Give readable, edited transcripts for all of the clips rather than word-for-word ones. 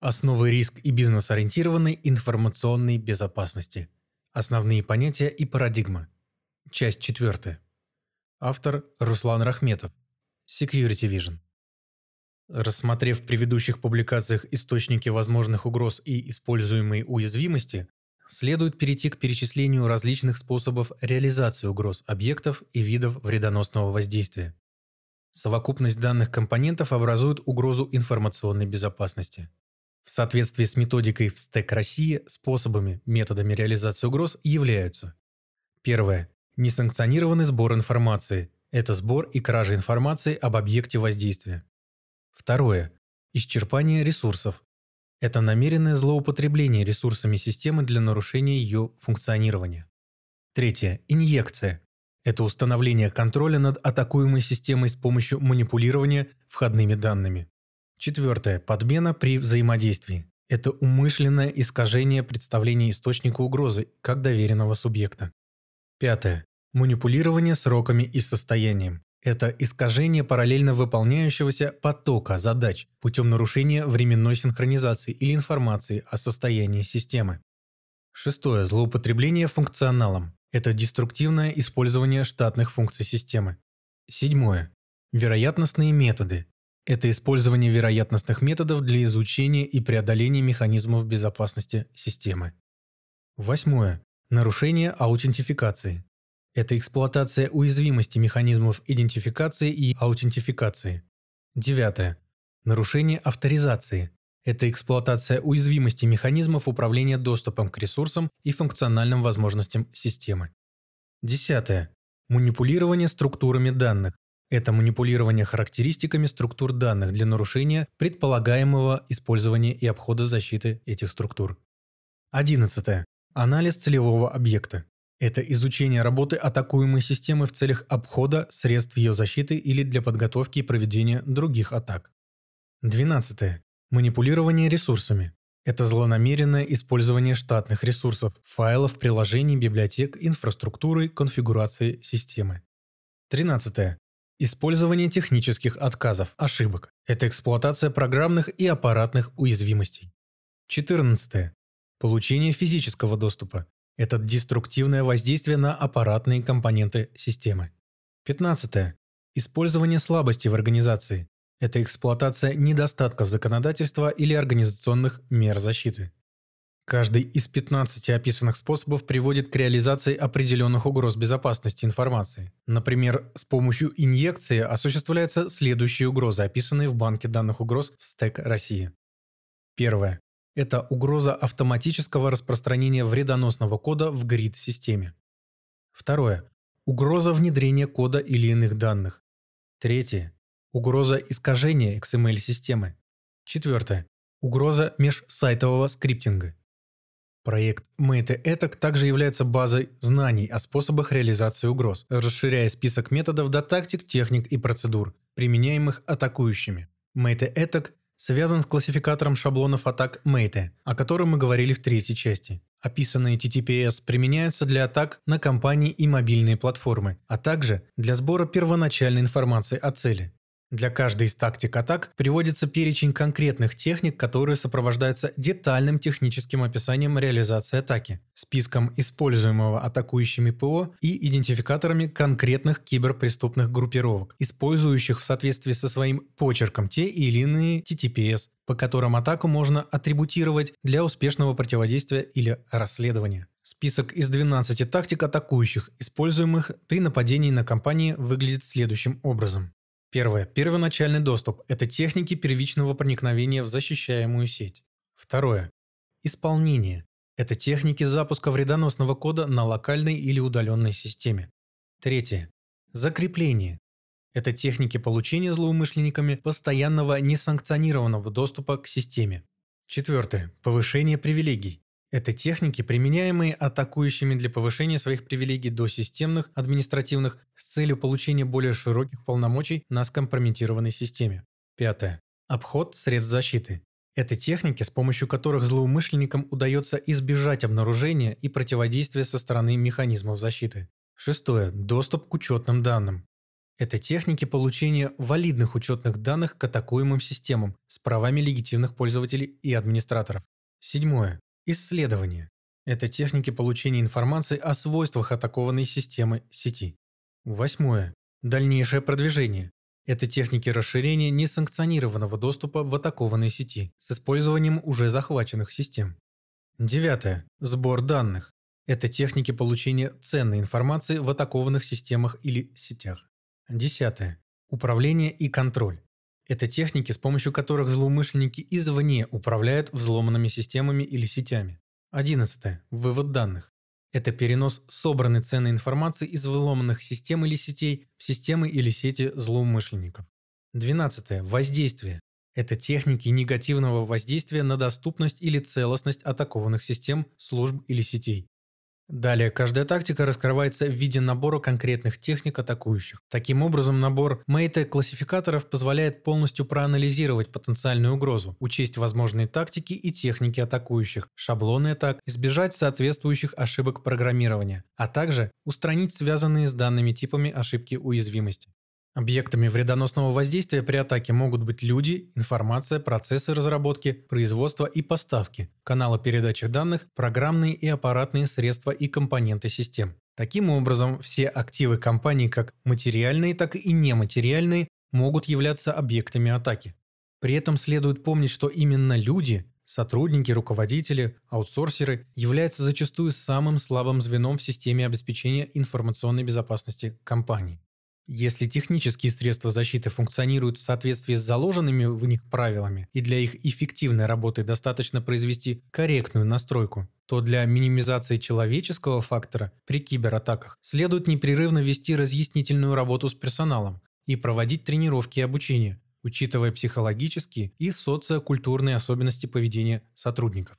Основы риск- и бизнес-ориентированной информационной безопасности. Основные понятия и парадигмы. Часть 4. Автор Руслан Рахметов. Security Vision. Рассмотрев в предыдущих публикациях источники возможных угроз и используемые уязвимости, следует перейти к перечислению различных способов реализации угроз объектов и видов вредоносного воздействия. Совокупность данных компонентов образует угрозу информационной безопасности. В соответствии с методикой ФСТЭК России способами, методами реализации угроз являются: первое. Несанкционированный сбор информации. Это сбор и кража информации об объекте воздействия. Второе. Исчерпание ресурсов. Это намеренное злоупотребление ресурсами системы для нарушения ее функционирования. Третье. Инъекция. Это установление контроля над атакуемой системой с помощью манипулирования входными данными. Четвертое. Подмена при взаимодействии. Это умышленное искажение представления источника угрозы как доверенного субъекта. Пятое. Манипулирование сроками и состоянием. Это искажение параллельно выполняющегося потока задач путем нарушения временной синхронизации или информации о состоянии системы. Шестое. Злоупотребление функционалом. Это деструктивное использование штатных функций системы. Седьмое. Вероятностные методы. Это использование вероятностных методов для изучения и преодоления механизмов безопасности системы. Восьмое. Нарушение аутентификации. Это эксплуатация уязвимости механизмов идентификации и аутентификации. Девятое. Нарушение авторизации. Это эксплуатация уязвимости механизмов управления доступом к ресурсам и функциональным возможностям системы. Десятое. Манипулирование структурами данных. Это манипулирование характеристиками структур данных для нарушения предполагаемого использования и обхода защиты этих структур. 11. Анализ целевого объекта. Это изучение работы атакуемой системы в целях обхода средств ее защиты или для подготовки и проведения других атак. 12. Манипулирование ресурсами. Это злонамеренное использование штатных ресурсов, файлов, приложений, библиотек, инфраструктуры, конфигурации системы. 13. Использование технических отказов, ошибок. Это эксплуатация программных и аппаратных уязвимостей. 14. Получение физического доступа. Это деструктивное воздействие на аппаратные компоненты системы. 15. Использование слабости в организации. Это эксплуатация недостатков законодательства или организационных мер защиты. Каждый из 15 описанных способов приводит к реализации определенных угроз безопасности информации. Например, с помощью инъекции осуществляются следующие угрозы, описанные в банке данных угроз в ФСТЭК России. Первое. Это угроза автоматического распространения вредоносного кода в грид-системе. Второе. Угроза внедрения кода или иных данных. Третье. Угроза искажения XML-системы. Четвертое. Угроза межсайтового скриптинга. Проект MITRE ATT&CK также является базой знаний о способах реализации угроз, расширяя список методов до тактик, техник и процедур, применяемых атакующими. MITRE ATT&CK связан с классификатором шаблонов атак MITRE, о котором мы говорили в третьей части. Описанные TTPs применяются для атак на компании и мобильные платформы, а также для сбора первоначальной информации о цели. Для каждой из тактик атак приводится перечень конкретных техник, которые сопровождаются детальным техническим описанием реализации атаки, списком используемого атакующими ПО и идентификаторами конкретных киберпреступных группировок, использующих в соответствии со своим почерком те или иные TTPs, по которым атаку можно атрибутировать для успешного противодействия или расследования. Список из 12 тактик атакующих, используемых при нападении на компании, выглядит следующим образом. Первое. Первоначальный доступ – это техники первичного проникновения в защищаемую сеть. Второе. Исполнение – это техники запуска вредоносного кода на локальной или удаленной системе. Третье. Закрепление – это техники получения злоумышленниками постоянного несанкционированного доступа к системе. Четвертое. Повышение привилегий. Это техники, применяемые атакующими для повышения своих привилегий до системных, административных, с целью получения более широких полномочий на скомпрометированной системе. Пятое. Обход средств защиты. Это техники, с помощью которых злоумышленникам удается избежать обнаружения и противодействия со стороны механизмов защиты. Шестое. Доступ к учетным данным. Это техники получения валидных учетных данных к атакуемым системам с правами легитимных пользователей и администраторов. Седьмое. Исследование. Это техники получения информации о свойствах атакованной системы сети. Восьмое. Дальнейшее продвижение. Это техники расширения несанкционированного доступа в атакованной сети с использованием уже захваченных систем. Девятое. Сбор данных. Это техники получения ценной информации в атакованных системах или сетях. Десятое. Управление и контроль. Это техники, с помощью которых злоумышленники извне управляют взломанными системами или сетями. 11. Вывод данных. Это перенос собранной ценной информации из взломанных систем или сетей в системы или сети злоумышленников. 12. Воздействие. Это техники негативного воздействия на доступность или целостность атакованных систем, служб или сетей. Далее, каждая тактика раскрывается в виде набора конкретных техник атакующих. Таким образом, набор MITRE-классификаторов позволяет полностью проанализировать потенциальную угрозу, учесть возможные тактики и техники атакующих, шаблоны атак, избежать соответствующих ошибок программирования, а также устранить связанные с данными типами ошибки уязвимости. Объектами вредоносного воздействия при атаке могут быть люди, информация, процессы разработки, производства и поставки, каналы передачи данных, программные и аппаратные средства и компоненты систем. Таким образом, все активы компании, как материальные, так и нематериальные, могут являться объектами атаки. При этом следует помнить, что именно люди, сотрудники, руководители, аутсорсеры являются зачастую самым слабым звеном в системе обеспечения информационной безопасности компании. Если технические средства защиты функционируют в соответствии с заложенными в них правилами и для их эффективной работы достаточно произвести корректную настройку, то для минимизации человеческого фактора при кибератаках следует непрерывно вести разъяснительную работу с персоналом и проводить тренировки и обучение, учитывая психологические и социокультурные особенности поведения сотрудников.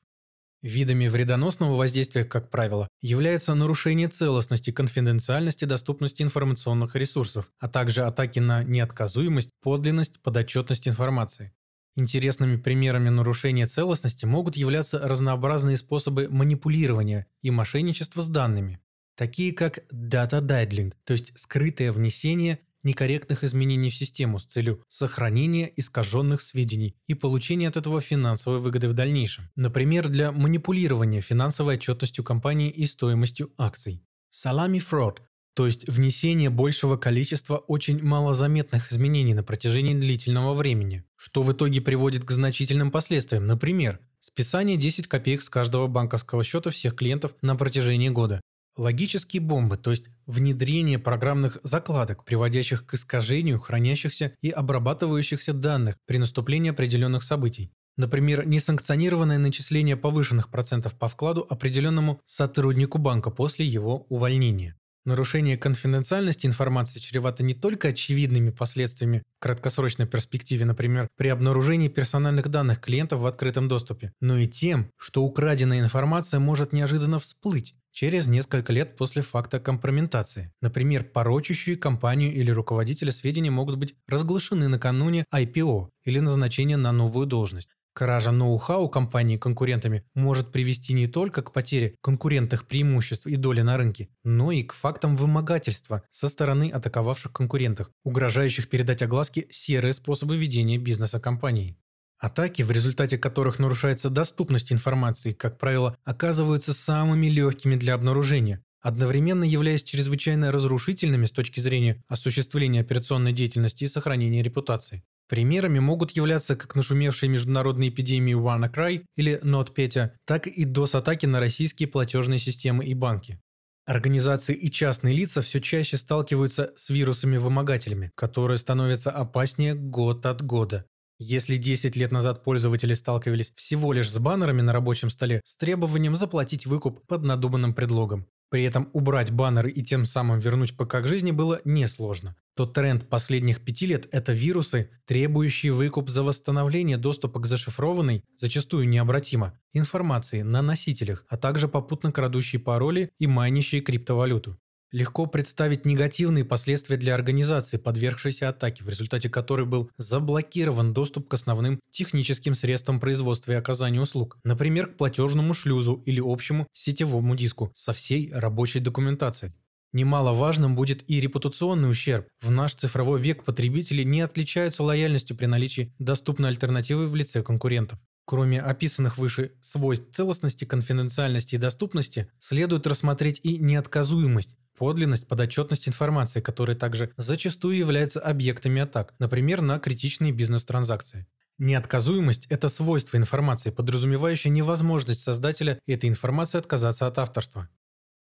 Видами вредоносного воздействия, как правило, является нарушение целостности, конфиденциальности, доступности информационных ресурсов, а также атаки на неотказуемость, подлинность, подотчетность информации. Интересными примерами нарушения целостности могут являться разнообразные способы манипулирования и мошенничества с данными, такие как data diddling, то есть скрытое внесение некорректных изменений в систему с целью сохранения искаженных сведений и получения от этого финансовой выгоды в дальнейшем, например, для манипулирования финансовой отчетностью компании и стоимостью акций. Salami fraud, то есть внесение большего количества очень малозаметных изменений на протяжении длительного времени, что в итоге приводит к значительным последствиям, например, списание 10 копеек с каждого банковского счета всех клиентов на протяжении года. Логические бомбы, то есть внедрение программных закладок, приводящих к искажению хранящихся и обрабатывающихся данных при наступлении определенных событий. Например, несанкционированное начисление повышенных процентов по вкладу определенному сотруднику банка после его увольнения. Нарушение конфиденциальности информации чревато не только очевидными последствиями в краткосрочной перспективе, например, при обнаружении персональных данных клиентов в открытом доступе, но и тем, что украденная информация может неожиданно всплыть через несколько лет после факта компрометации. Например, порочащие компанию или руководителя сведения могут быть разглашены накануне IPO или назначения на новую должность. Кража ноу-хау компании конкурентами может привести не только к потере конкурентных преимуществ и доли на рынке, но и к фактам вымогательства со стороны атаковавших конкурентов, угрожающих передать огласке серые способы ведения бизнеса компании. Атаки, в результате которых нарушается доступность информации, как правило, оказываются самыми легкими для обнаружения, одновременно являясь чрезвычайно разрушительными с точки зрения осуществления операционной деятельности и сохранения репутации. Примерами могут являться как нашумевшие международные эпидемии WannaCry или NotPetya, так и DOS-атаки на российские платежные системы и банки. Организации и частные лица все чаще сталкиваются с вирусами-вымогателями, которые становятся опаснее год от года. Если 10 лет назад пользователи сталкивались всего лишь с баннерами на рабочем столе с требованием заплатить выкуп под надуманным предлогом, при этом убрать баннеры и тем самым вернуть ПК к жизни было несложно, то тренд последних 5 лет – это вирусы, требующие выкуп за восстановление доступа к зашифрованной, зачастую необратимо, информации на носителях, а также попутно крадущие пароли и майнящие криптовалюту. Легко представить негативные последствия для организации, подвергшейся атаке, в результате которой был заблокирован доступ к основным техническим средствам производства и оказания услуг, например, к платежному шлюзу или общему сетевому диску со всей рабочей документацией. Немаловажным будет и репутационный ущерб. В наш цифровой век потребители не отличаются лояльностью при наличии доступной альтернативы в лице конкурентов. Кроме описанных выше свойств целостности, конфиденциальности и доступности, следует рассмотреть и неотказуемость, подлинность, подотчетность информации, которая также зачастую является объектами атак, например, на критичные бизнес-транзакции. Неотказуемость – это свойство информации, подразумевающее невозможность создателя этой информации отказаться от авторства.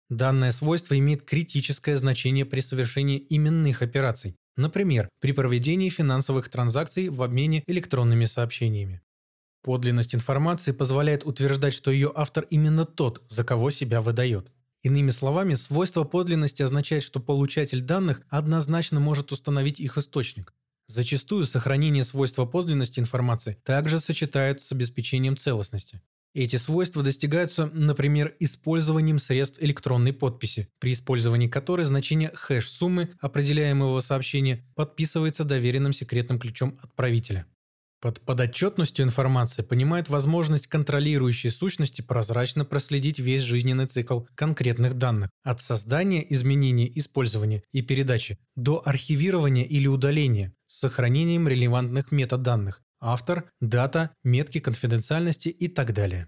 Данное свойство имеет критическое значение при совершении именных операций, например, при проведении финансовых транзакций в обмене электронными сообщениями. Подлинность информации позволяет утверждать, что ее автор именно тот, за кого себя выдает. Иными словами, свойство подлинности означает, что получатель данных однозначно может установить их источник. Зачастую сохранение свойства подлинности информации также сочетают с обеспечением целостности. Эти свойства достигаются, например, использованием средств электронной подписи, при использовании которой значение хэш-суммы определяемого сообщения подписывается доверенным секретным ключом отправителя. Под подотчетностью информации понимают возможность контролирующей сущности прозрачно проследить весь жизненный цикл конкретных данных от создания, изменения, использования и передачи до архивирования или удаления с сохранением релевантных метаданных: автор, дата, метки конфиденциальности и так далее.